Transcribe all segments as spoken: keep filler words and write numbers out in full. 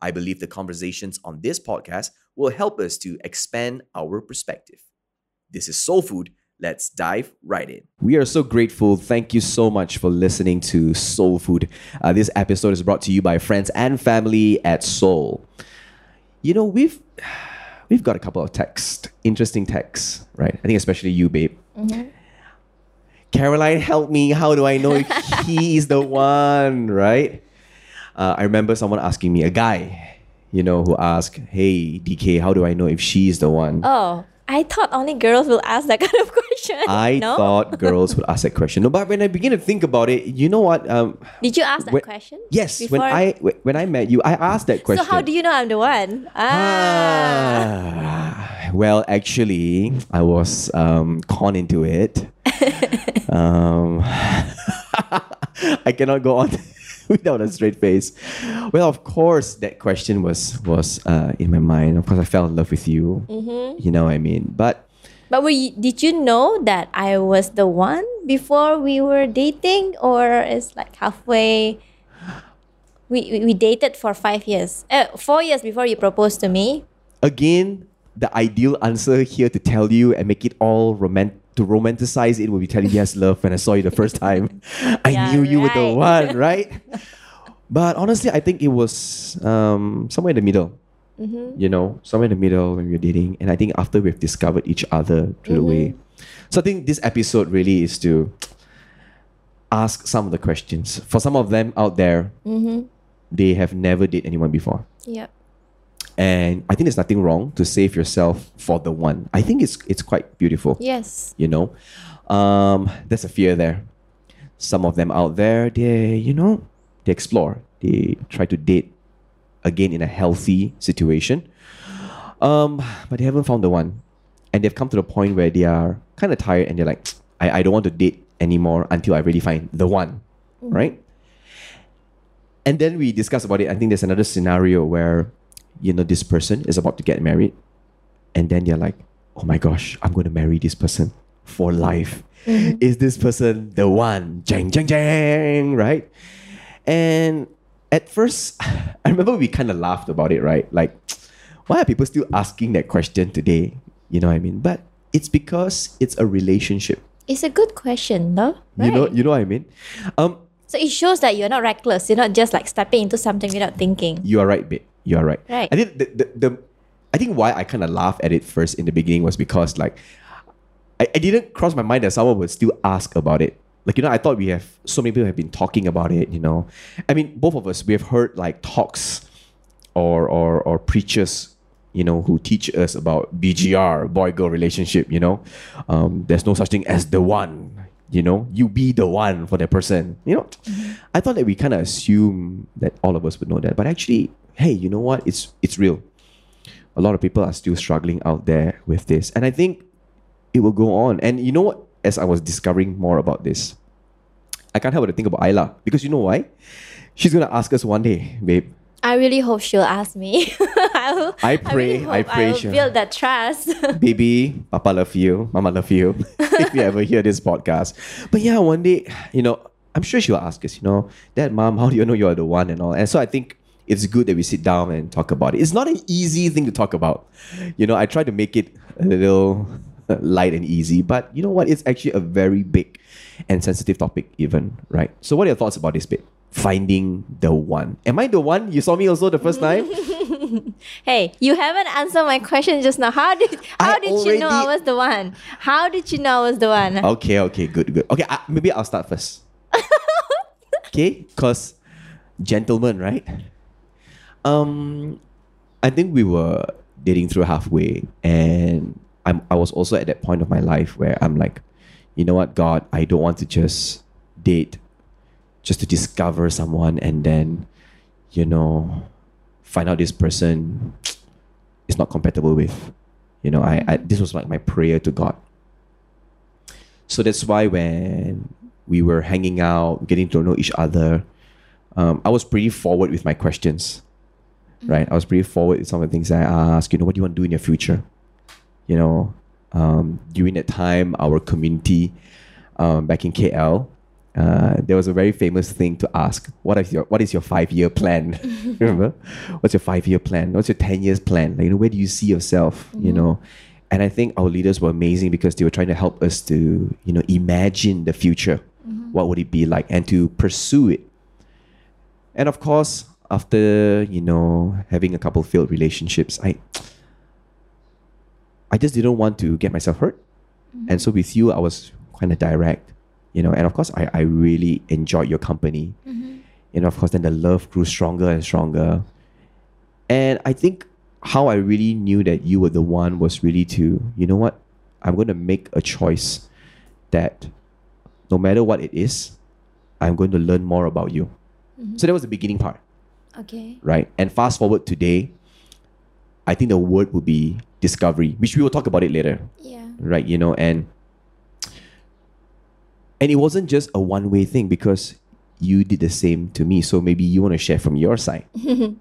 I believe the conversations on this podcast will help us to expand our perspective. This is Soul Food. Let's dive right in. We are so grateful. Thank you so much for listening to Soul Food. Uh, this episode is brought to you by friends and family at Soul. You know, we've we've got a couple of texts, interesting texts, right? I think especially you, babe. Mm-hmm. Caroline, help me. How do I know if he is the one, right? Uh, I remember someone asking me, a guy, you know, who asked, hey, D K, how do I know if she's the one? Oh, I thought only girls will ask that kind of question. I no? thought girls would ask that question. No, but when I begin to think about it, you know what? Um, Did you ask that when, question? Yes. Before? When I when I met you, I asked that question. So how do you know I'm the one? Ah. ah well, actually, I was um, conned into it. um, I cannot go on without a straight face. Well, of course, that question was was uh, in my mind. Of course, I fell in love with you. Mm-hmm. You know what I mean? But but were you, did you know that I was the one before we were dating? Or it's like halfway? We, we, we dated for five years. Uh, four years before you proposed to me. Again, the ideal answer here to tell you and make it all romantic. To romanticize it will be telling yes, love, when I saw you the first time, I yeah, knew you right. were the one, right? But honestly, I think it was um, somewhere in the middle. Mm-hmm. You know, somewhere in the middle when we were dating. And I think after we've discovered each other through the way. So I think this episode really is to ask some of the questions. For some of them out there, mm-hmm. they have never dated anyone before. Yeah. And I think there's nothing wrong to save yourself for the one. I think it's it's quite beautiful. Yes. You know, um, there's a fear there. Some of them out there, they, you know, they explore. They try to date again in a healthy situation. Um, but they haven't found the one. And they've come to the point where they are kind of tired and they're like, I, I don't want to date anymore until I really find the one. Mm. Right? And then we discuss about it. I think there's another scenario where you know, this person is about to get married and then they're like, oh my gosh, I'm going to marry this person for life. Mm-hmm. Is this person the one? Jang, jang, jang, right? And at first, I remember we kind of laughed about it, right? Like, why are people still asking that question today? You know what I mean? But it's because it's a relationship. It's a good question, no? Right. You know, you know what I mean? Um, so it shows that you're not reckless. You're not just like stepping into something without thinking. You are right, babe. You're right. right. I think the, the, the I think why I kind of laughed at it first in the beginning was because like I, I didn't cross my mind that someone would still ask about it. Like, you know, I thought we have so many people have been talking about it, you know. I mean, both of us, we have heard like talks or or or preachers, you know, who teach us about B G R, boy-girl relationship, you know. Um, there's no such thing as the one, you know. You be the one for that person, you know. Mm-hmm. I thought that we kind of assume that all of us would know that, but actually, hey, you know what? It's it's real. A lot of people are still struggling out there with this. And I think it will go on. And you know what? As I was discovering more about this, I can't help but think about Ayla. Because you know why? She's going to ask us one day, babe. I really hope she'll ask me. I'll, I pray. I, really I pray she'll build that trust. Baby, Papa love you. Mama love you. If you ever hear this podcast. But yeah, one day, you know, I'm sure she'll ask us, you know, Dad, Mom, how do you know you're the one and all? And so I think it's good that we sit down and talk about it. It's not an easy thing to talk about. You know, I try to make it a little light and easy, but you know what? It's actually a very big and sensitive topic even, right? So what are your thoughts about this bit? Finding the one. Am I the one? You saw me also the first time? Hey, you haven't answered my question just now. How did how I did already... you know I was the one? How did you know I was the one? Okay, okay, good, good. Okay, uh, maybe I'll start first. Okay, because gentlemen, right? Um, I think we were dating through halfway and I'm, I was also at that point of my life where I'm like, you know what, God, I don't want to just date just to discover someone and then, you know, find out this person was not compatible with. You know, I, I this was like my prayer to God. So that's why when we were hanging out, getting to know each other, um, I was pretty forward with my questions, right? I was pretty forward with some of the things I asked. You know, what do you want to do in your future? You know, um, during that time, our community um, back in K L, uh, there was a very famous thing to ask. What is your What is your five-year plan? Remember? What's your five-year plan? What's your ten years plan? Like, you know, where do you see yourself? Mm-hmm. You know, and I think our leaders were amazing because they were trying to help us to, you know, imagine the future. Mm-hmm. What would it be like? And to pursue it. And of course, after, you know, having a couple failed relationships, I I just didn't want to get myself hurt. Mm-hmm. And so with you, I was kind of direct, you know, and of course, I, I really enjoyed your company. Mm-hmm. You know, of course, then the love grew stronger and stronger. And I think how I really knew that you were the one was really to, you know what, I'm going to make a choice that no matter what it is, I'm going to learn more about you. Mm-hmm. So that was the beginning part. Okay. Right? And fast forward today, I think the word would be discovery, which we will talk about it later. Yeah. Right, you know, and and it wasn't just a one-way thing because you did the same to me. So maybe you want to share from your side.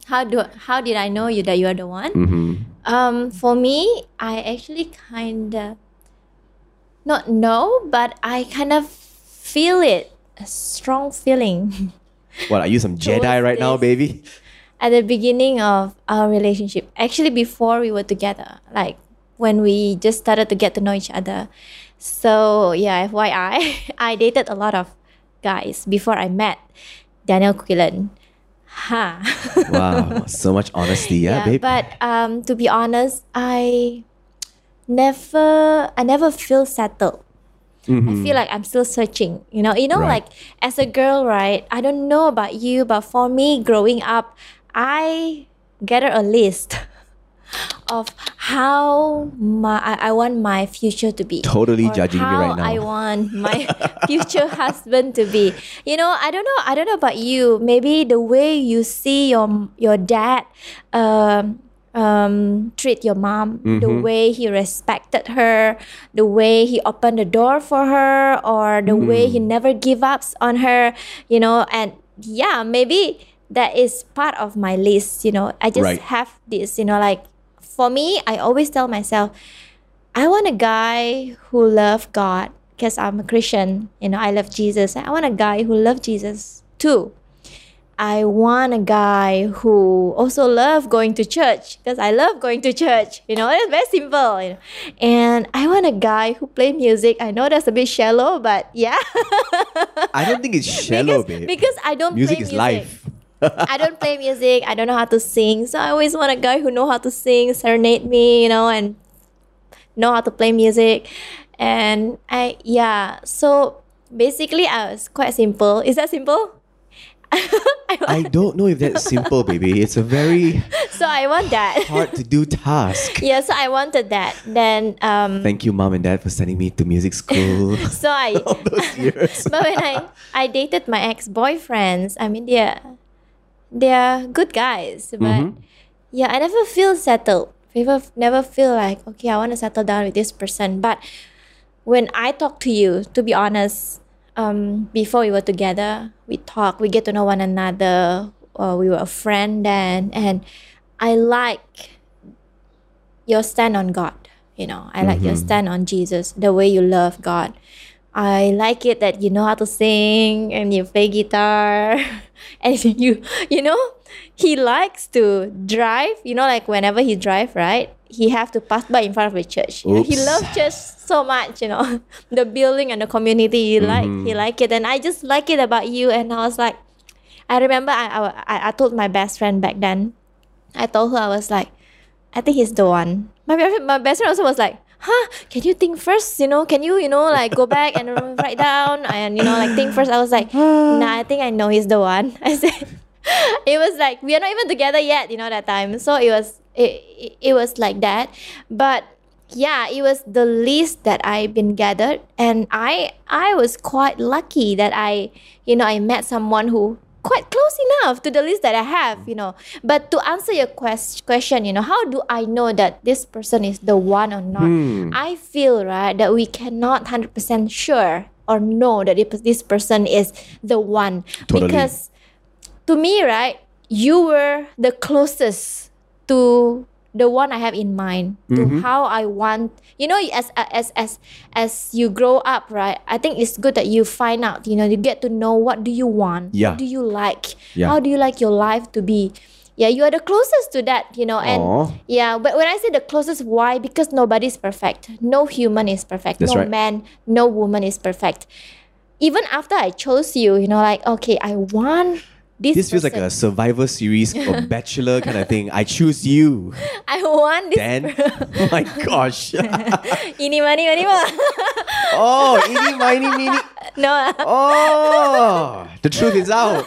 how do how did I know you that you are the one? Mm-hmm. Um, for me, I actually kind of not know, but I kind of feel it, a strong feeling. What, are you some Jedi right now, baby? At the beginning of our relationship, actually before we were together, like when we just started to get to know each other. So yeah, F Y I, I dated a lot of guys before I met Daniel Quillen. Ha! Huh. Wow, so much honesty, yeah, yeah babe. But um, to be honest, I never, I never feel settled. Mm-hmm. I feel like I'm still searching, you know, you know, right. Like as a girl, right? I don't know about you, but for me growing up, I gathered a list of how my, I, I want my future to be. Totally judging me right now. How I want my future husband to be. You know, I don't know. I don't know about you. Maybe the way you see your, your dad, um, Um, treat your mom, mm-hmm. the way he respected her, the way he opened the door for her, or the mm. way he never gave up on her, you know, and yeah, maybe that is part of my list, you know. I just right. have this, you know, like for me, I always tell myself, I want a guy who loves God because I'm a Christian, you know, I love Jesus. I want a guy who loves Jesus too. I want a guy who also loves going to church because I love going to church. You know, it's very simple. You know? And I want a guy who plays music. I know that's a bit shallow, but yeah. I don't think it's shallow, because, babe. Because I don't music play music. Music is life. I don't play music. I don't know how to sing. So I always want a guy who knows how to sing, serenade me, you know, and know how to play music. And I, yeah. So basically, I was quite simple. Is that simple? I, I don't know if that's simple, baby. It's a very so I want that hard to do task. Yeah, so I wanted that. Then um, thank you, mom and dad, for sending me to music school. So I all those years. But when I I dated my ex boyfriends, I mean they're they're good guys, but mm-hmm. yeah, I never feel settled. Never never feel like okay, I want to settle down with this person. But when I talk to you, to be honest. Um, before we were together, we talked, we get to know one another, uh, we were a friend then, and I like your stand on God, you know, I like mm-hmm. your stand on Jesus, the way you love God. I like it that you know how to sing and you play guitar and you, you know, he likes to drive, you know, like whenever he drives, right? He have to pass by in front of the church. Oops. He loves church so much, you know, the building and the community. He mm-hmm. like he like it, and I just like it about you. And I was like, I remember I I I told my best friend back then. I told her I was like, I think he's the one. My my best friend also was like, huh? Can you think first? You know, can you you know like go back and write down and you know like think first? I was like, nah, I think I know he's the one. I said, it was like we are not even together yet, you know, that time. So it was. It, it, it was like that, but yeah, it was the least that I've been gathered, and I I was quite lucky that I you know I met someone who quite close enough to the list that I have, you know. But to answer your quest question, you know, how do I know that this person is the one or not? Hmm. I feel, right, that we cannot one hundred percent sure or know that this person is the one. Totally. Because to me, right, you were the closest to the one I have in mind, to mm-hmm. how I want, you know, as as as as you grow up, right? I think it's good that you find out, you know, you get to know what do you want, yeah. what do you like, yeah. how do you like your life to be. Yeah, you are the closest to that, you know. And aww. Yeah, but when I say the closest, why? Because nobody's perfect. No human is perfect. That's no right. man, no woman is perfect. Even after I chose you, you know, like, okay, I want... This, this feels like a Survivor Series or Bachelor kind of thing. I choose you. I want this. Dan. Oh my gosh. Ini mani mani mo. Oh, ini mani mini. No. Oh, the truth is out.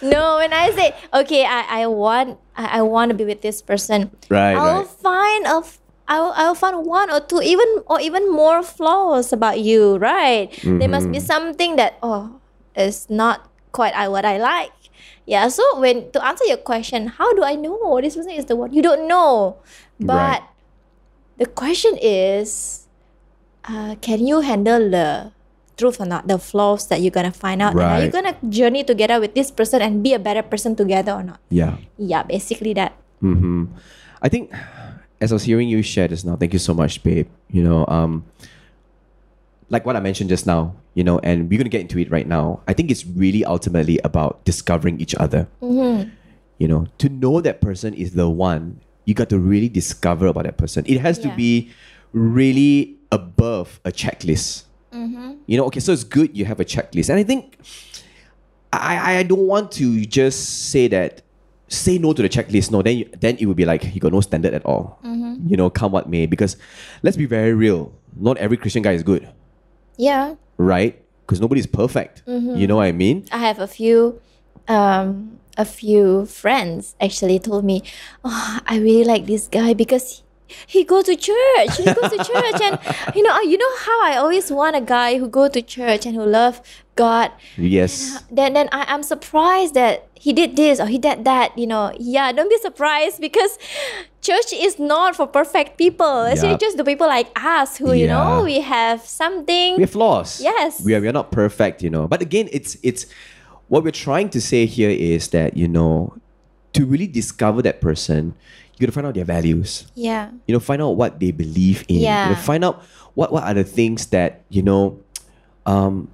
No, when I say okay, I I want I, I want to be with this person. Right. I'll right. find a. I'll, I'll find one or two, even or even more flaws about you. Right. Mm-hmm. There must be something that oh, it's not. Quite I what I like. Yeah, so when to answer your question, how do I know this person is the one? You don't know. But right. the question is, uh, can you handle the truth or not? The flaws that you're gonna find out. Right. And are you gonna journey together with this person and be a better person together or not? Yeah. Yeah, basically that. Mm-hmm. I think as I was hearing you share this now, thank you so much, babe. You know, um, like what I mentioned just now, you know, and we're going to get into it right now. I think it's really ultimately about discovering each other. Mm-hmm. You know, to know that person is the one, you got to really discover about that person. It has yeah. to be really above a checklist. Mm-hmm. You know, okay, so it's good you have a checklist. And I think I, I don't want to just say that, say no to the checklist. No, then, you, then it would be like you got no standard at all. Mm-hmm. You know, come what may. Because let's be very real. Not every Christian guy is good. Yeah. Right? Because nobody's perfect. Mm-hmm. You know what I mean? I have a few um, a few friends actually told me, oh, I really like this guy because he, he go to church. He goes to church. And you know, you know how I always want a guy who go to church and who love God. Yes. And then then I, I'm surprised that he did this or he did that, you know. Yeah, don't be surprised because church is not for perfect people. It's yep. just the people like us who, yeah. you know, we have something. We have flaws. Yes. We are, we are not perfect, you know. But again, it's it's what we're trying to say here is that, you know, to really discover that person, you got to find out their values. Yeah. You know, find out what they believe in. Yeah. You know, find out what, what are the things that, you know, um,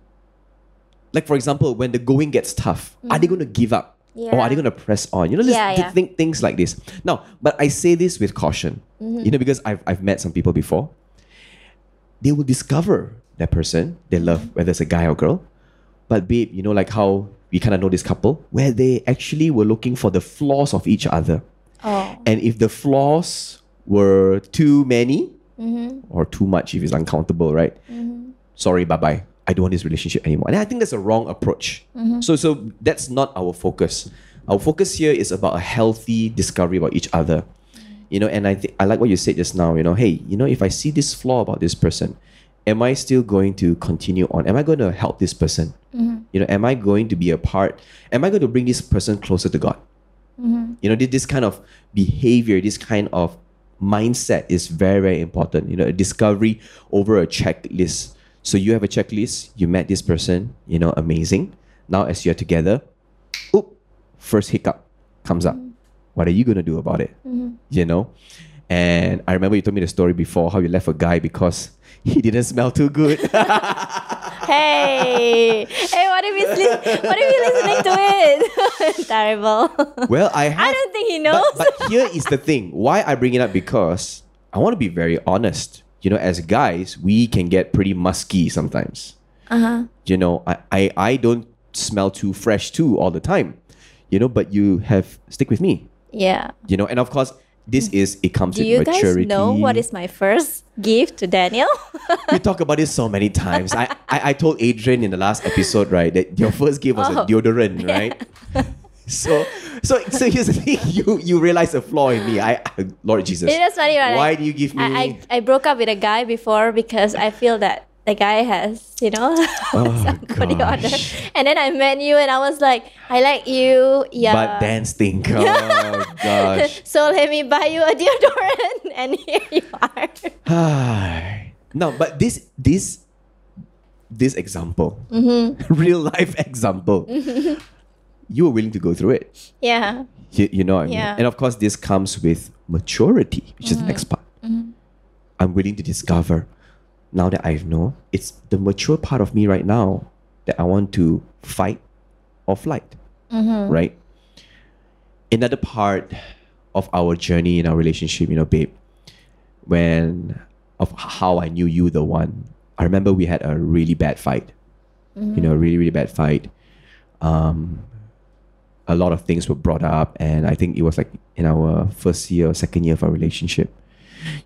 like for example, when the going gets tough, mm. are they going to give up? Yeah. Or are they going to press on? You know, yeah, yeah. think things like this. Now, but I say this with caution, mm-hmm. you know, because I've, I've met some people before. They will discover that person they love, mm-hmm. whether it's a guy or girl. But babe, you know, like how we kind of know this couple, where they actually were looking for the flaws of each other. Oh. And if the flaws were too many, mm-hmm. or too much if it's uncountable, right? Mm-hmm. Sorry, bye-bye. I don't want this relationship anymore. And I think that's a wrong approach. Mm-hmm. So so that's not our focus. Our focus here is about a healthy discovery about each other. You know, and I th- I like what you said just now, you know, hey, you know, if I see this flaw about this person, am I still going to continue on? Am I going to help this person? Mm-hmm. You know, am I going to be a part? Am I going to bring this person closer to God? Mm-hmm. You know, this kind of behavior, this kind of mindset is very, very important. You know, a discovery over a checklist. So you have a checklist, you met this person, you know, amazing. Now as you're together, oop, first hiccup comes up. Mm. What are you going to do about it? Mm-hmm. You know? And I remember you told me the story before how you left a guy because he didn't smell too good. Hey! Hey, what if he's li- what if you're listening to it? Terrible. Well, I have, I don't think he knows. But, but here is the thing. Why I bring it up because I want to be very honest. You know, as guys, we can get pretty musky sometimes. Uh-huh. You know, I, I, I don't smell too fresh too all the time. You know, but you have, stick with me. Yeah. You know, and of course, this is, it comes with maturity. Do you guys know what is my first gift to Daniel? We talk about this so many times. I, I, I told Adrian in the last episode, right, that your first gift was oh. a deodorant, right? Yeah. So, so, so here's the thing. You, you realize a flaw in me. I, I Lord Jesus. It is funny, right? Why I, do you give me? I, I, I broke up with a guy before because I feel that the guy has, you know, oh, some goody order. And then I met you and I was like, I like you. Yeah. But then stink. Oh, gosh. So let me buy you a deodorant. And here you are. No, but this, this, this example, mm-hmm. real life example, mm-hmm. you were willing to go through it. Yeah. You, you know what I mean? Yeah. And of course, this comes with maturity, which mm-hmm. is the next part. Mm-hmm. I'm willing to discover. Now that I know, it's the mature part of me right now that I want to fight or flight, mm-hmm. right? Another part of our journey in our relationship, you know, babe, when of how I knew you the one, I remember we had a really bad fight, mm-hmm. you know, really, really bad fight. Um, a lot of things were brought up, and I think it was like in our first year or second year of our relationship,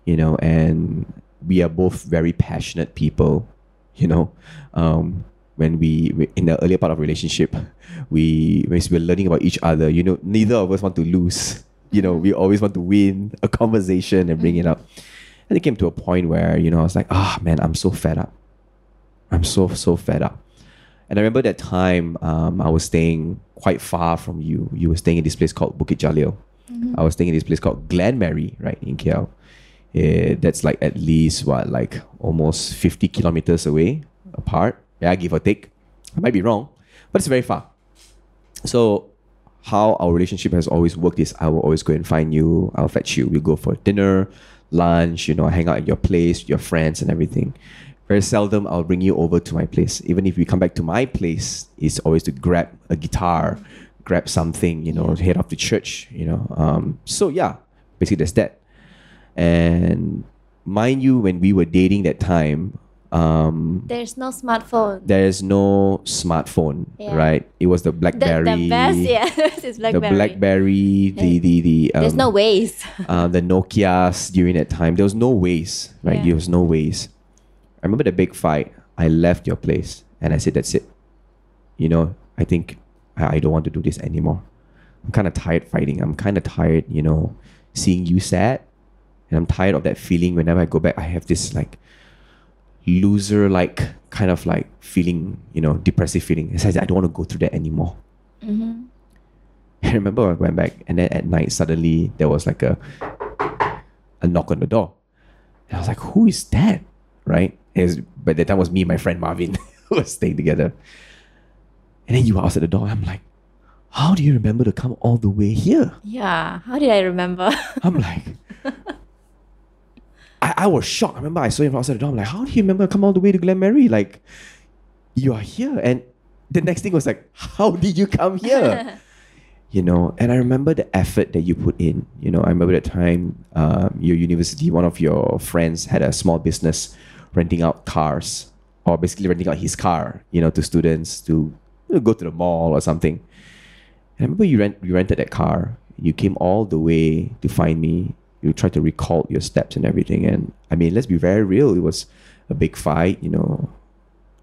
you know, and we are both very passionate people, you know. Um, when we, we in the earlier part of relationship, we when we're learning about each other, you know, neither of us want to lose. You know, we always want to win a conversation and bring it up. And it came to a point where, you know, I was like, ah, oh, man, I'm so fed up. I'm so, so fed up. And I remember that time um, I was staying quite far from you. You were staying in this place called Bukit Jalil. Mm-hmm. I was staying in this place called Glen Mary, right, in K L. Yeah, that's like at least what, like almost fifty kilometers away apart. Yeah, give or take. I might be wrong, but it's very far. So how our relationship has always worked is I will always go and find you. I'll fetch you. We'll go for dinner, lunch, you know, hang out at your place, your friends and everything. Very seldom I'll bring you over to my place. Even if we come back to my place, it's always to grab a guitar, grab something, you know, head off to church, you know. Um, so yeah, basically that's that. And mind you, when we were dating that time, um, there's no smartphone. There's no smartphone, yeah. right? It was the BlackBerry. The, the best, yeah, it's BlackBerry. The BlackBerry, the the the. Um, there's no Waze. um, the Nokias during that time, there was no Waze, right? Yeah. There was no Waze. I remember the big fight. I left your place and I said, "That's it. You know, I think I, I don't want to do this anymore. I'm kind of tired fighting. I'm kind of tired, you know, seeing you sad." And I'm tired of that feeling. Whenever I go back, I have this like loser-like kind of like feeling, you know, depressive feeling. It's like, I don't want to go through that anymore. Mm-hmm. I remember I went back, and then at night, suddenly there was like a a knock on the door. And I was like, who is that? Right? It was, by that time, it was me and my friend Marvin who was staying together. And then you were outside the door. I'm like, how do you remember to come all the way here? Yeah. How did I remember? I'm like... I, I was shocked. I remember I saw him outside the door. I'm like, how do you remember come all the way to Glen Mary? Like, you are here. And the next thing was like, how did you come here? You know, and I remember the effort that you put in. You know, I remember that time um, your university, one of your friends had a small business renting out cars, or basically renting out his car, you know, to students to, you know, go to the mall or something. And I remember you, rent, you rented that car. You came all the way to find me. You try to recall your steps and everything. And I mean, let's be very real. It was a big fight, you know.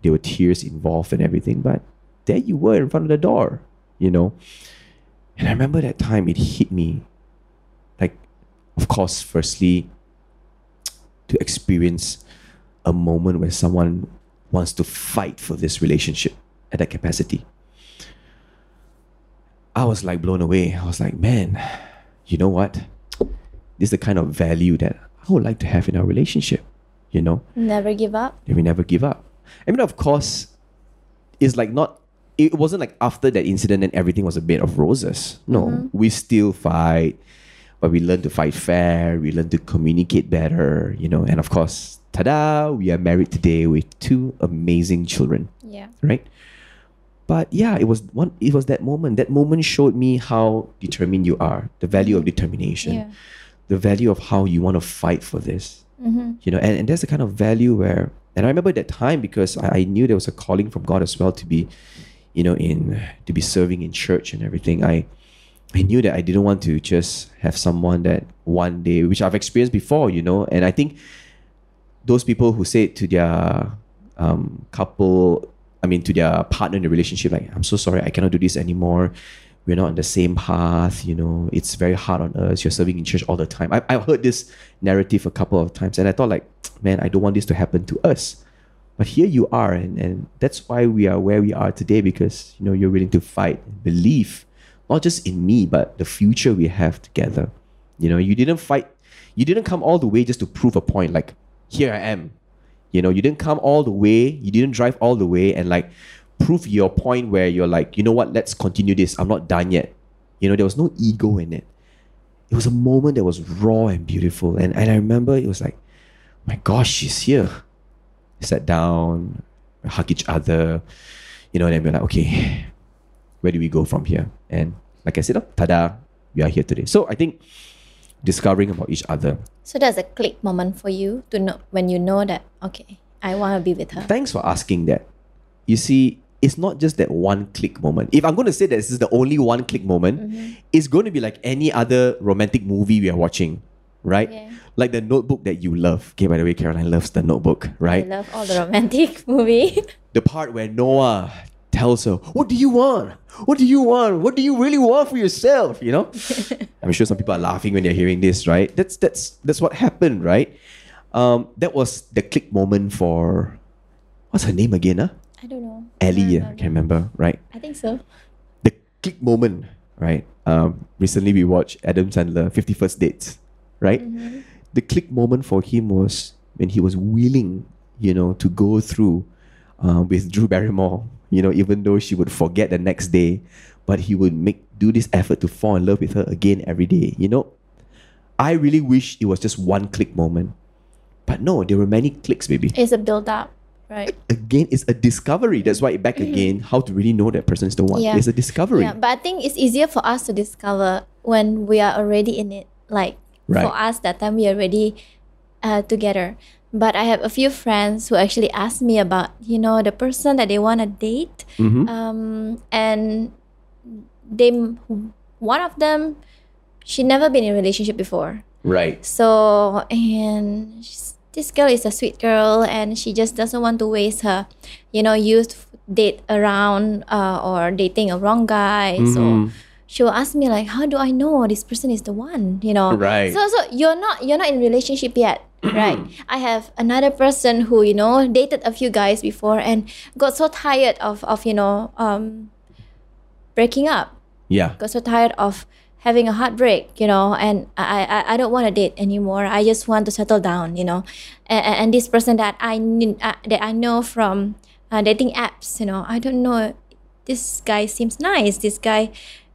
There were tears involved and everything. But there you were in front of the door, you know. And I remember that time it hit me. Like, of course, firstly, to experience a moment where someone wants to fight for this relationship at that capacity. I was like blown away. I was like, man, you know what? This is the kind of value that I would like to have in our relationship, you know? Never give up. And we never give up. I mean, of course, it's like not, it wasn't like after that incident and everything was a bed of roses. No, mm-hmm. we still fight, but we learn to fight fair. We learn to communicate better, you know? And of course, ta-da, we are married today with two amazing children. Yeah. Right? But yeah, it was one. It was that moment. That moment showed me how determined you are, the value of determination. Yeah. The value of how you want to fight for this, mm-hmm. you know, and, and that's the kind of value where, and I remember that time because I, I knew there was a calling from God as well to be, you know, in, to be serving in church and everything. I, I knew that I didn't want to just have someone that one day, which I've experienced before, you know, and I think those people who say to their um, couple, I mean, to their partner in the relationship, like, I'm so sorry, I cannot do this anymore. We're not on the same path, you know, it's very hard on us. You're serving in church all the time. I, I've heard this narrative a couple of times and I thought like, man, I don't want this to happen to us. But here you are, and, and that's why we are where we are today, because you know you're willing to fight and believe, not just in me, but the future we have together. You know, you didn't fight, you didn't come all the way just to prove a point, like, here I am. You know, you didn't come all the way, you didn't drive all the way and like prove your point where you're like, you know what, let's continue this, I'm not done yet. You know, there was no ego in it. It was a moment that was raw and beautiful. And, and I remember it was like, my gosh, she's here. We sat down, we hugged each other, you know, and then we were like, okay, where do we go from here? And like I said, oh, ta-da, we are here today. So I think discovering about each other. So that's a click moment for you to know when you know that, okay, I want to be with her. Thanks for asking that. You see, it's not just that one click moment. If I'm going to say that this is the only one click moment, mm-hmm. it's going to be like any other romantic movie we are watching, right? Yeah. Like The Notebook that you love. Okay, by the way, Caroline loves The Notebook, right? I love all the romantic movie. The part where Noah tells her, what do you want? What do you want? What do you really want for yourself? You know? I'm sure some people are laughing when they're hearing this, right? That's that's that's what happened, right? Um, that was the click moment for, what's her name again, huh? I don't know. Ellie, I, I can't remember, right? I think so. The click moment, right? Um, recently we watched Adam Sandler, fifty-first Dates, right? Mm-hmm. The click moment for him was when he was willing, you know, to go through uh, with Drew Barrymore, you know, even though she would forget the next day, but he would make do this effort to fall in love with her again every day, you know? I really wish it was just one click moment. But no, there were many clicks, baby. It's a build-up. Right. Again, it's a discovery. That's why back again, how to really know that person is the one. Yeah. It's a discovery. Yeah, but I think it's easier for us to discover when we are already in it. Like right. For us, that time we are already uh, together. But I have a few friends who actually asked me about, you know, the person that they want to date. Mm-hmm. Um, and they, one of them, she never been in a relationship before. Right. So, and she's, this girl is a sweet girl and she just doesn't want to waste her, you know, used date around uh, or dating a wrong guy. Mm-hmm. So she'll ask me like, how do I know this person is the one, you know? Right. So, so you're not, you're not in a relationship yet, right? I have another person who, you know, dated a few guys before and got so tired of, of you know, um, breaking up. Yeah. Got so tired of having a heartbreak, you know, and I, I, I don't want to date anymore. I just want to settle down, you know. And, and this person that I knew, uh, that I know from uh, dating apps, you know, I don't know. This guy seems nice. This guy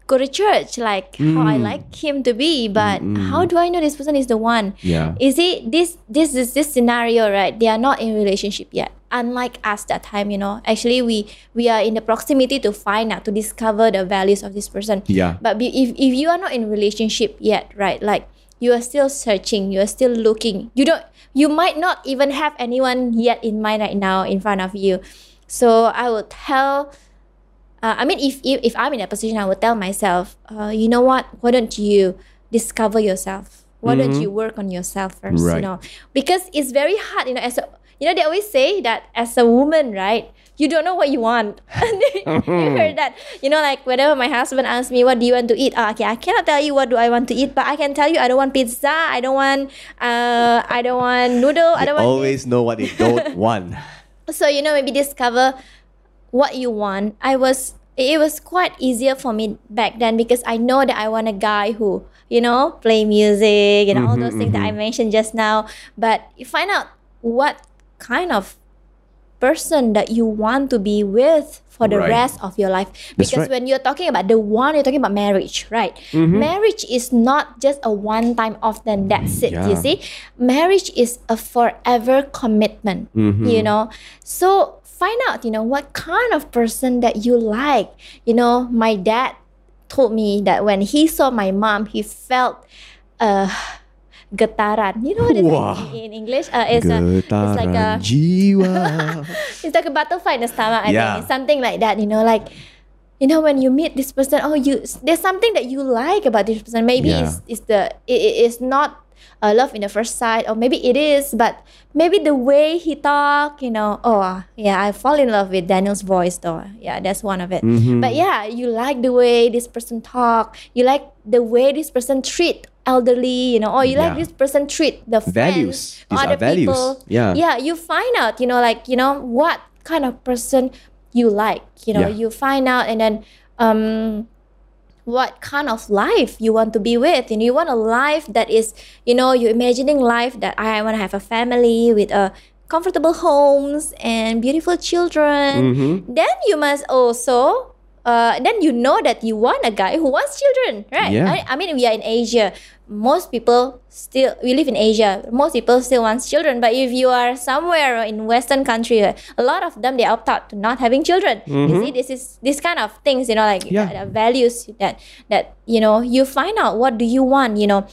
go to church, like mm. how I like him to be. But mm-mm. how do I know this person is the one? Yeah. Is it this this is this scenario, right? They are not in a relationship yet. Unlike us that time, you know, actually we we are in the proximity to find out, to discover the values of this person. Yeah. But if, if you are not in a relationship yet, right, like you are still searching, you are still looking. You don't, you might not even have anyone yet in mind right now in front of you. So I would tell, uh, I mean, if, if, if I'm in that position, I would tell myself, uh, you know what, why don't you discover yourself? Why mm-hmm. don't you work on yourself first, right. you know? Because it's very hard, you know, as a, you know, they always say that as a woman, right, you don't know what you want. You heard that. You know, like whenever my husband asks me, what do you want to eat? Oh, okay, I cannot tell you what do I want to eat, but I can tell you I don't want pizza. I don't want, uh, I don't want noodle. I don't want always know what they don't want. So, you know, maybe discover what you want. I was, it was quite easier for me back then because I know that I want a guy who, you know, play music and mm-hmm, all those mm-hmm. things that I mentioned just now. But you find out what kind of person that you want to be with for the right. rest of your life. Because right. when you're talking about the one, you're talking about marriage, right? Mm-hmm. Marriage is not just a one-time off, then that's it, yeah. you see? Marriage is a forever commitment, mm-hmm. you know? So find out, you know, what kind of person that you like. You know, my dad told me that when he saw my mom, he felt... Uh, Getaran, you know what it is in English? Uh, it's, a, it's like a jiwa. It's like a butterfly in the stomach. I yeah. think something like that. You know, like you know when you meet this person, oh, you there's something that you like about this person. Maybe yeah. it's, it's the it is not uh, love in the first sight, or maybe it is, but maybe the way he talk, you know. Oh, yeah, I fall in love with Daniel's voice, though. Yeah, that's one of it. Mm-hmm. But yeah, you like the way this person talk. You like the way this person treat elderly, you know, or you yeah. like this person, treat the values, friends, other values. people. Yeah. Yeah, you find out, you know, like, you know, what kind of person you like, you know, yeah. you find out, and then um, what kind of life you want to be with. And you want a life that is, you know, you're imagining life that I want to have a family with a comfortable homes and beautiful children. Mm-hmm. Then you must also... Uh, then you know that you want a guy who wants children, right? Yeah. I, I mean, we are in Asia. Most people still, we live in Asia. Most people still want children. But if you are somewhere in Western country, a lot of them, they opt out to not having children. Mm-hmm. You see, this is this kind of things, you know, like yeah. uh, values that, that, you know, you find out what do you want, you know.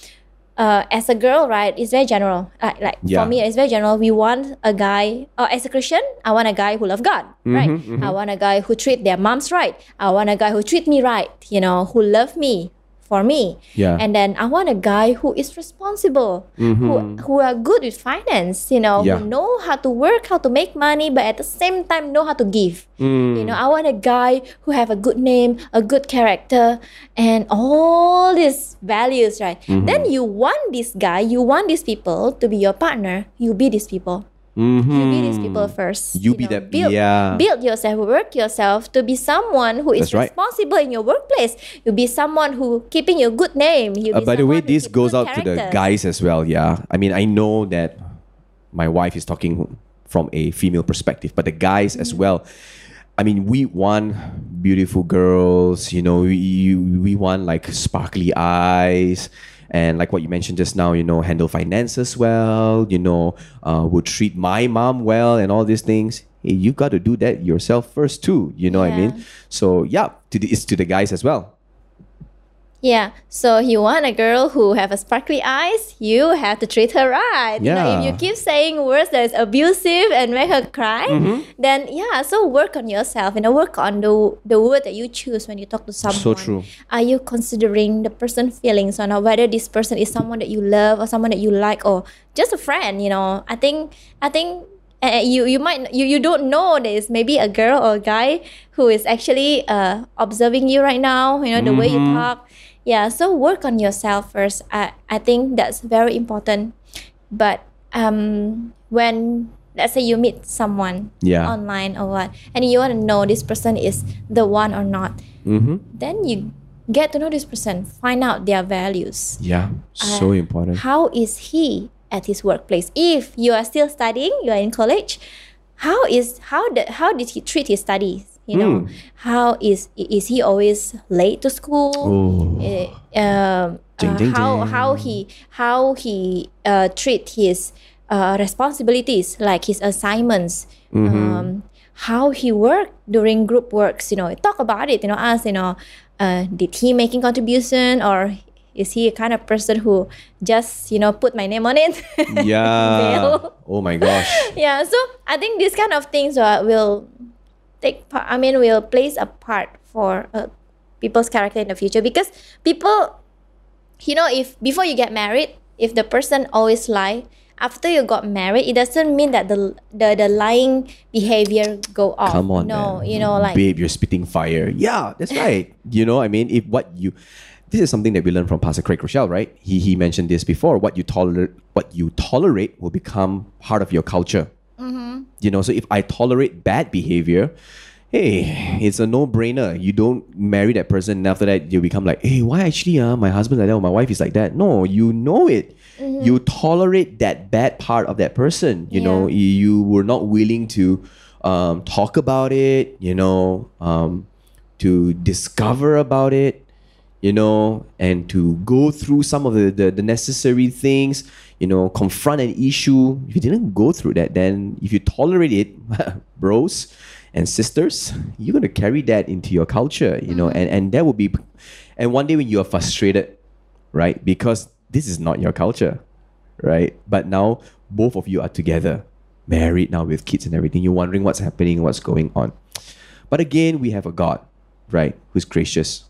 Uh, as a girl, right, it's very general. Uh, like yeah. for me, it's very general. We want a guy, or as a Christian, I want a guy who loves God, mm-hmm, right? Mm-hmm. I want a guy who treats their moms right. I want a guy who treats me right, you know, who loves me for me. Yeah. And then I want a guy who is responsible, mm-hmm. who, who are good with finance, you know, yeah. who know how to work, how to make money, but at the same time know how to give. Mm. You know, I want a guy who have a good name, a good character, and all these values, right? Mm-hmm. Then you want this guy, you want these people to be your partner. You be these people. Mm-hmm. You be these people first. You, you be know, that. Build, yeah. build yourself, work yourself to be someone who is That's responsible right. in your workplace. You be someone who keeping your good name. You uh, by the way, this goes out character. to the guys as well. Yeah, I mean, I know that my wife is talking from a female perspective, but the guys mm-hmm. as well. I mean, we want beautiful girls. You know, we we want like sparkly eyes. And like what you mentioned just now, you know, handle finances well, you know, uh, would treat my mom well and all these things. Hey, you got to do that yourself first too. You know yeah. what I mean? So yeah, to the, it's to the guys as well. Yeah. So you want a girl who have a sparkly eyes, you have to treat her right. Yeah. You know, if you keep saying words that is abusive and make her cry, mm-hmm. then yeah, so work on yourself. You know, work on the the word that you choose when you talk to someone. So true. Are you considering the person's feelings or not? Whether this person is someone that you love or someone that you like or just a friend, you know. I think I think Uh, you you might you, you don't know there's maybe a girl or a guy who is actually uh, observing you right now, you know, the mm-hmm. way you talk. Yeah, so work on yourself first. I, I think that's very important. But um, when, let's say you meet someone yeah. online or what, and you want to know this person is the one or not, mm-hmm. then you get to know this person, find out their values. Yeah, so uh, important. How is he at his workplace? If you are still studying, you are in college, how is how the, how did he treat his studies? You know, mm. how is is he always late to school? Uh, um, ding, ding, uh, how ding. how he how he uh, treat his uh, responsibilities, like his assignments. Mm-hmm. Um, how he worked during group works. You know, talk about it. You know, ask. You know, uh, did he making contribution or is he a kind of person who just, you know, put my name on it? Yeah. Oh my gosh. Yeah. So I think these kind of things uh, will take part, I mean, will place a part for uh, people's character in the future. Because people, you know, if before you get married, if the person always lie, after you got married, it doesn't mean that the the, the lying behavior go off. Come on, no, man. You know, like, babe, you're spitting fire. Yeah, that's right. You know, I mean, if what you... This is something that we learned from Pastor Craig Rochelle, right? He he mentioned this before. What you tolerate, what you tolerate, will become part of your culture. Mm-hmm. You know, so if I tolerate bad behavior, hey, it's a no-brainer. You don't marry that person, and after that, you become like, hey, why actually? Uh, my husband like that, or my wife is like that. No, you know it. Mm-hmm. You tolerate that bad part of that person. You yeah. know, you were not willing to um, talk about it. You know, um, to discover about it. You know, and to go through some of the, the, the necessary things, you know, confront an issue. If you didn't go through that, then if you tolerate it, bros and sisters, you're going to carry that into your culture, you know, and, and that will be, and one day when you are frustrated, right, because this is not your culture, right? But now both of you are together, married now with kids and everything. You're wondering what's happening, what's going on. But again, we have a God, right, who's gracious.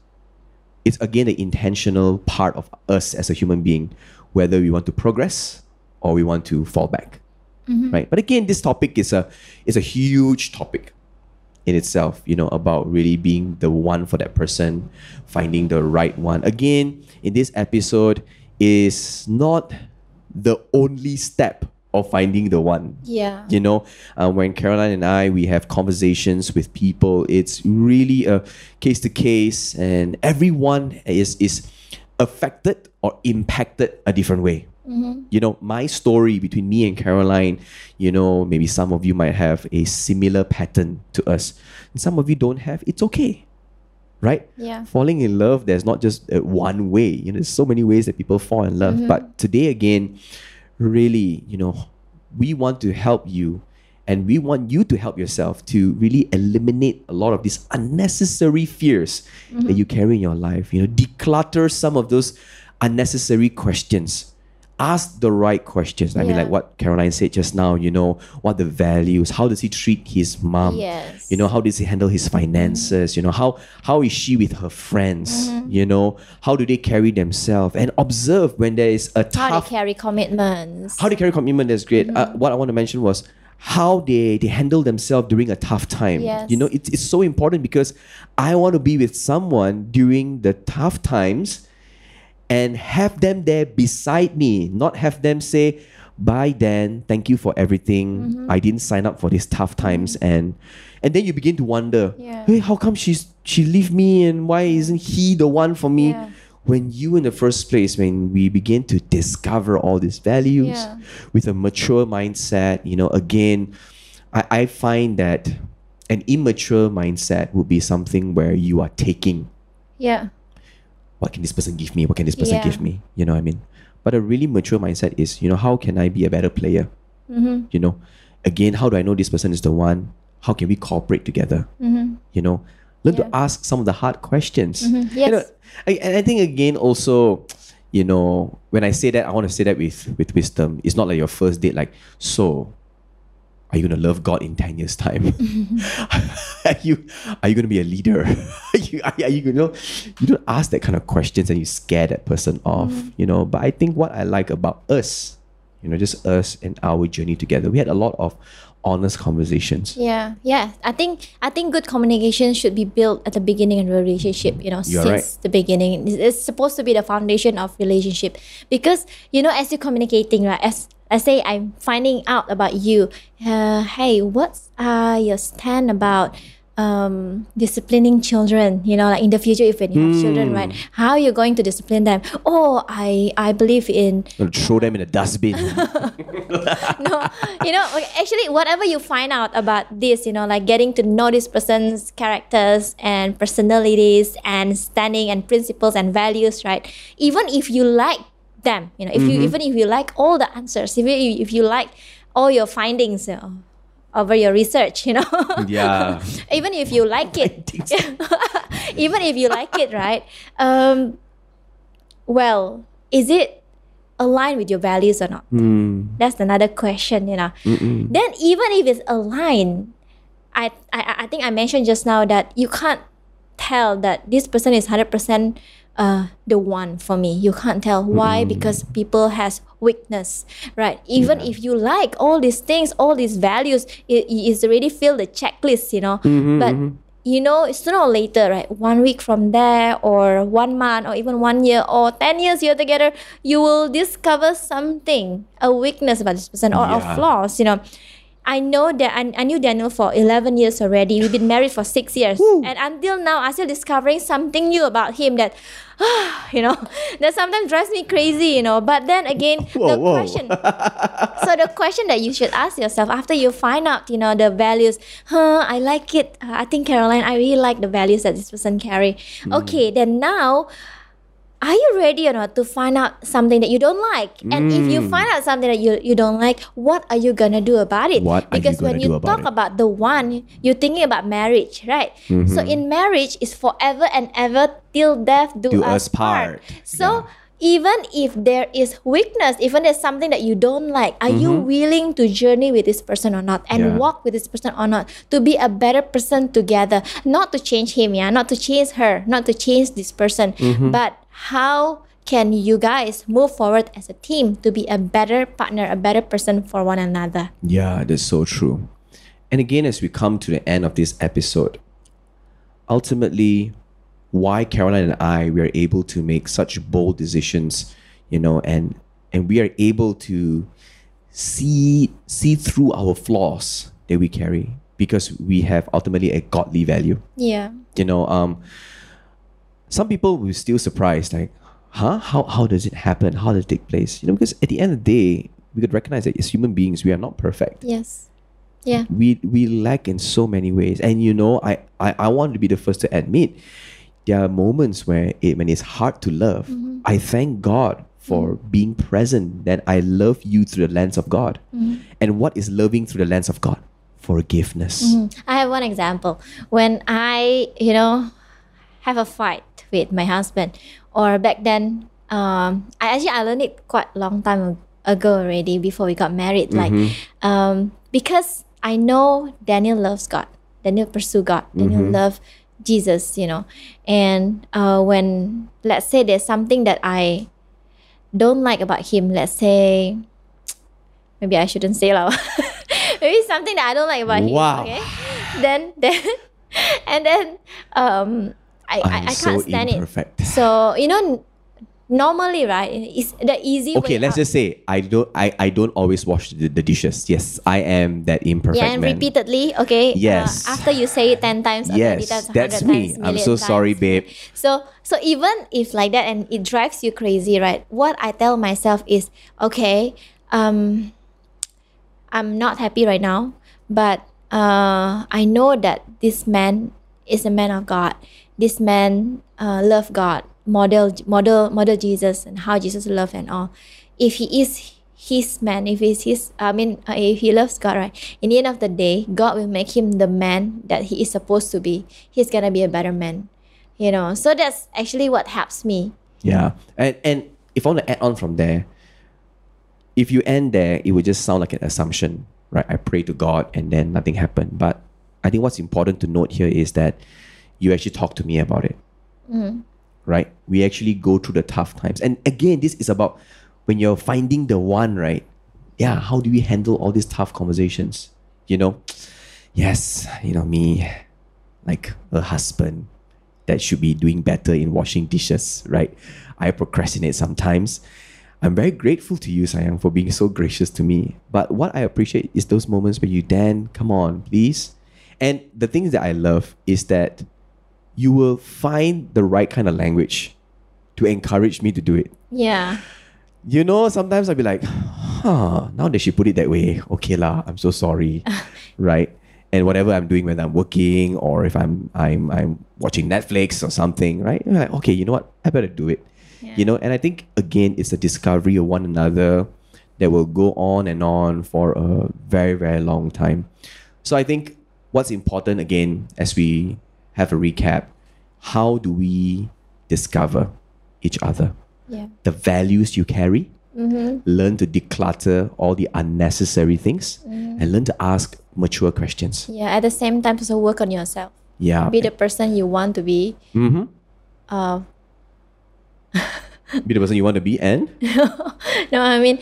It's again the intentional part of us as a human being, whether we want to progress or we want to fall back, mm-hmm. right? But again, this topic is a is a huge topic in itself, you know, about really being the one for that person, finding the right one. Again, in this episode, is not the only step of finding the one. Yeah. You know, uh, when Caroline and I, we have conversations with people, it's really a case to case, and everyone is, is affected or impacted a different way. Mm-hmm. You know, my story between me and Caroline, you know, maybe some of you might have a similar pattern to us. And some of you don't have, it's okay. Right? Yeah. Falling in love, there's not just uh, one way. You know, there's so many ways that people fall in love. Mm-hmm. But today again, really, you know, we want to help you, and we want you to help yourself to really eliminate a lot of these unnecessary fears mm-hmm. that you carry in your life. You know, declutter some of those unnecessary questions. Ask the right questions. I yeah. mean, like what Caroline said just now, you know, what the values, how does he treat his mom? Yes. You know, how does he handle his finances? Mm-hmm. You know, how how is she with her friends? Mm-hmm. You know, how do they carry themselves? And observe when there is a tough... How they carry commitments. How they carry commitment, that's great. Mm-hmm. uh, what I want to mention was how they, they handle themselves during a tough time. Yes. You know, it, it's so important, because I want to be with someone during the tough times and have them there beside me, not have them say, bye Dan, thank you for everything. Mm-hmm. I didn't sign up for these tough times. Mm-hmm. And and then you begin to wonder, yeah. hey, how come she's she leave me, and why isn't he the one for me? Yeah. When you in the first place, when we begin to discover all these values yeah. with a mature mindset, you know, again, I, I find that an immature mindset would be something where you are taking. Yeah. What can this person give me? What can this person yeah. give me? You know what I mean? But a really mature mindset is, you know, how can I be a better player? Mm-hmm. You know, again, how do I know this person is the one? How can we cooperate together? Mm-hmm. You know, learn yeah. to ask some of the hard questions. Mm-hmm. Yes. You know, I, and I think, again, also, you know, when I say that, I want to say that with, with wisdom. It's not like your first date, like, so... Are you going to love God in ten years' time? Mm-hmm. are you are you going to be a leader? are you, are you, you know, you don't ask that kind of questions, and you scare that person off, mm-hmm. you know. But I think what I like about us, you know, just us and our journey together, we had a lot of honest conversations. Yeah, yeah. I think I think good communication should be built at the beginning of a relationship, you know, You're since right. the beginning. It's supposed to be the foundation of relationship. Because, you know, as you're communicating, right, as let's say I'm finding out about you. Uh, hey, what's uh, your stand about um, disciplining children? You know, like in the future, if you have mm. children, right? How are you going to discipline them? Oh, I, I believe in... I'll throw them in a dustbin. No, you know, actually, whatever you find out about this, you know, like getting to know this person's characters and personalities and standing and principles and values, right? Even if you like them, you know, if mm-hmm. you even if you like all the answers, if you, if you like all your findings, you know, over your research, you know, yeah, even if you like it, even if you like it, right? Um, well, is it aligned with your values or not? Mm. That's another question, you know. Mm-mm. Then even if it's aligned, I, I I think I mentioned just now that you can't tell that this person is one hundred percent. Uh, the one for me. You can't tell why, mm. because people has weakness, right? Even yeah. if you like all these things, all these values, it is already filled the checklist, you know. Mm-hmm, but mm-hmm. you know, sooner or later, right? One week from there, or one month, or even one year, or ten years you're together, you will discover something, a weakness about this person, or yeah. a flaws, you know. I know that I, I knew Daniel for eleven years already. We've been married for six years. Woo. And until now, I'm still discovering something new about him that, ah, you know, that sometimes drives me crazy, you know. But then again, whoa, the whoa. question. So the question that you should ask yourself after you find out, you know, the values. Huh, I like it. I think, Caroline, I really like the values that this person carry. Mm. Okay, then now... Are you ready or not to find out something that you don't like? Mm. And if you find out something that you, you don't like, what are you going to do about it? What because are you when you do about talk it? About the one, you're thinking about marriage, right? Mm-hmm. So in marriage, it's forever and ever, till death do, do us part. part. So yeah. even if there is weakness, even there's something that you don't like, are mm-hmm. you willing to journey with this person or not? And yeah. walk with this person or not? To be a better person together. Not to change him, yeah, not to change her, not to change this person, mm-hmm. but how can you guys move forward as a team to be a better partner, a better person for one another? Yeah, that's so true. And again, as we come to the end of this episode, ultimately, why Caroline and I were able to make such bold decisions, you know, and and we are able to see see through our flaws that we carry, because we have ultimately a godly value. Yeah. You know, um, some people were still surprised, like, huh? How how does it happen? How does it take place? You know, because at the end of the day, we could recognize that as human beings, we are not perfect. Yes. Yeah. We we lack in so many ways. And you know, I, I, I want to be the first to admit there are moments where it when it's hard to love. Mm-hmm. I thank God for mm-hmm. being present, that I love you through the lens of God. Mm-hmm. And what is loving through the lens of God? Forgiveness. Mm-hmm. I have one example. When I, you know, have a fight with my husband, or back then, um, I actually I learned it quite a long time ago already, before we got married. Like, mm-hmm. um, because I know Daniel loves God, Daniel pursue God, Daniel mm-hmm. love Jesus, you know. And uh, when, let's say there's something that I don't like about him, let's say, maybe I shouldn't say loud. Maybe something that I don't like about wow. him. Okay. Then, then, and then, um, I, I, I can't so stand imperfect. It. So, you know, normally, right, it's the easy okay, way. Okay, let's out. Just say I don't I, I don't always wash the, the dishes. Yes, I am that imperfect man. Yeah, and man. Repeatedly, okay? Yes. Uh, after you say it ten times, yes, times, that's me. Times, I'm so times. Sorry, babe. So so even if like that and it drives you crazy, right? What I tell myself is, okay, um I'm not happy right now, but uh I know that this man is a man of God. This man uh love God. Model, model, model Jesus and how Jesus loved and all. If he is his man, if he's his, I mean, if he loves God, right? In the end of the day, God will make him the man that he is supposed to be. He's gonna be a better man, you know. So that's actually what helps me. Yeah, and and if I want to add on from there, if you end there, it would just sound like an assumption, right? I pray to God and then nothing happened. But I think what's important to note here is that you actually talk to me about it. Mm. Right, we actually go through the tough times, and again, this is about when you're finding the one, right? Yeah, how do we handle all these tough conversations? You know, yes, you know me, like a husband that should be doing better in washing dishes, right? I procrastinate sometimes. I'm very grateful to you, Sayang, for being so gracious to me. But what I appreciate is those moments where you, Dan, come on, please. And the things that I love is that you will find the right kind of language to encourage me to do it. Yeah. You know, sometimes I'll be like, huh, now that she put it that way, okay lah, I'm so sorry. Right? And whatever I'm doing, when I'm working or if I'm I'm I'm watching Netflix or something, right? And I'm like, okay, you know what? I better do it. Yeah. You know, and I think again it's a discovery of one another that will go on and on for a very, very long time. So I think what's important again as we have a recap, how do we discover each other? Yeah. The values you carry, mm-hmm. learn to declutter all the unnecessary things, mm-hmm. and learn to ask mature questions. Yeah, at the same time, also work on yourself. Yeah. Be the person you want to be. Mm-hmm. Uh, be the person you want to be and? No, I mean,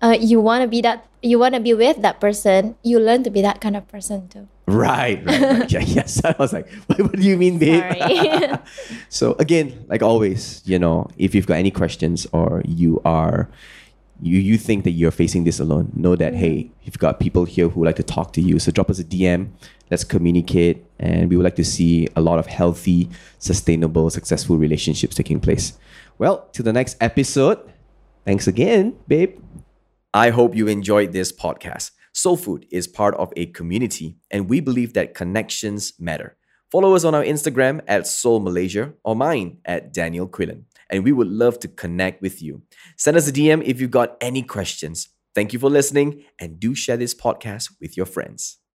uh, you want to be that, you want to be with that person, you learn to be that kind of person too. Right, right, right. Yeah, yes. I was like, what, what do you mean, babe? So again, like always, you know, if you've got any questions or you are, you, you think that you're facing this alone, know that, mm-hmm. hey, you've got people here who like to talk to you. So drop us a D M. Let's communicate. And we would like to see a lot of healthy, sustainable, successful relationships taking place. Well, till the next episode. Thanks again, babe. I hope you enjoyed this podcast. Soul Food is part of a community, and we believe that connections matter. Follow us on our Instagram at Soul Malaysia or mine at Daniel Quillen, and we would love to connect with you. Send us a D M if you've got any questions. Thank you for listening, and do share this podcast with your friends.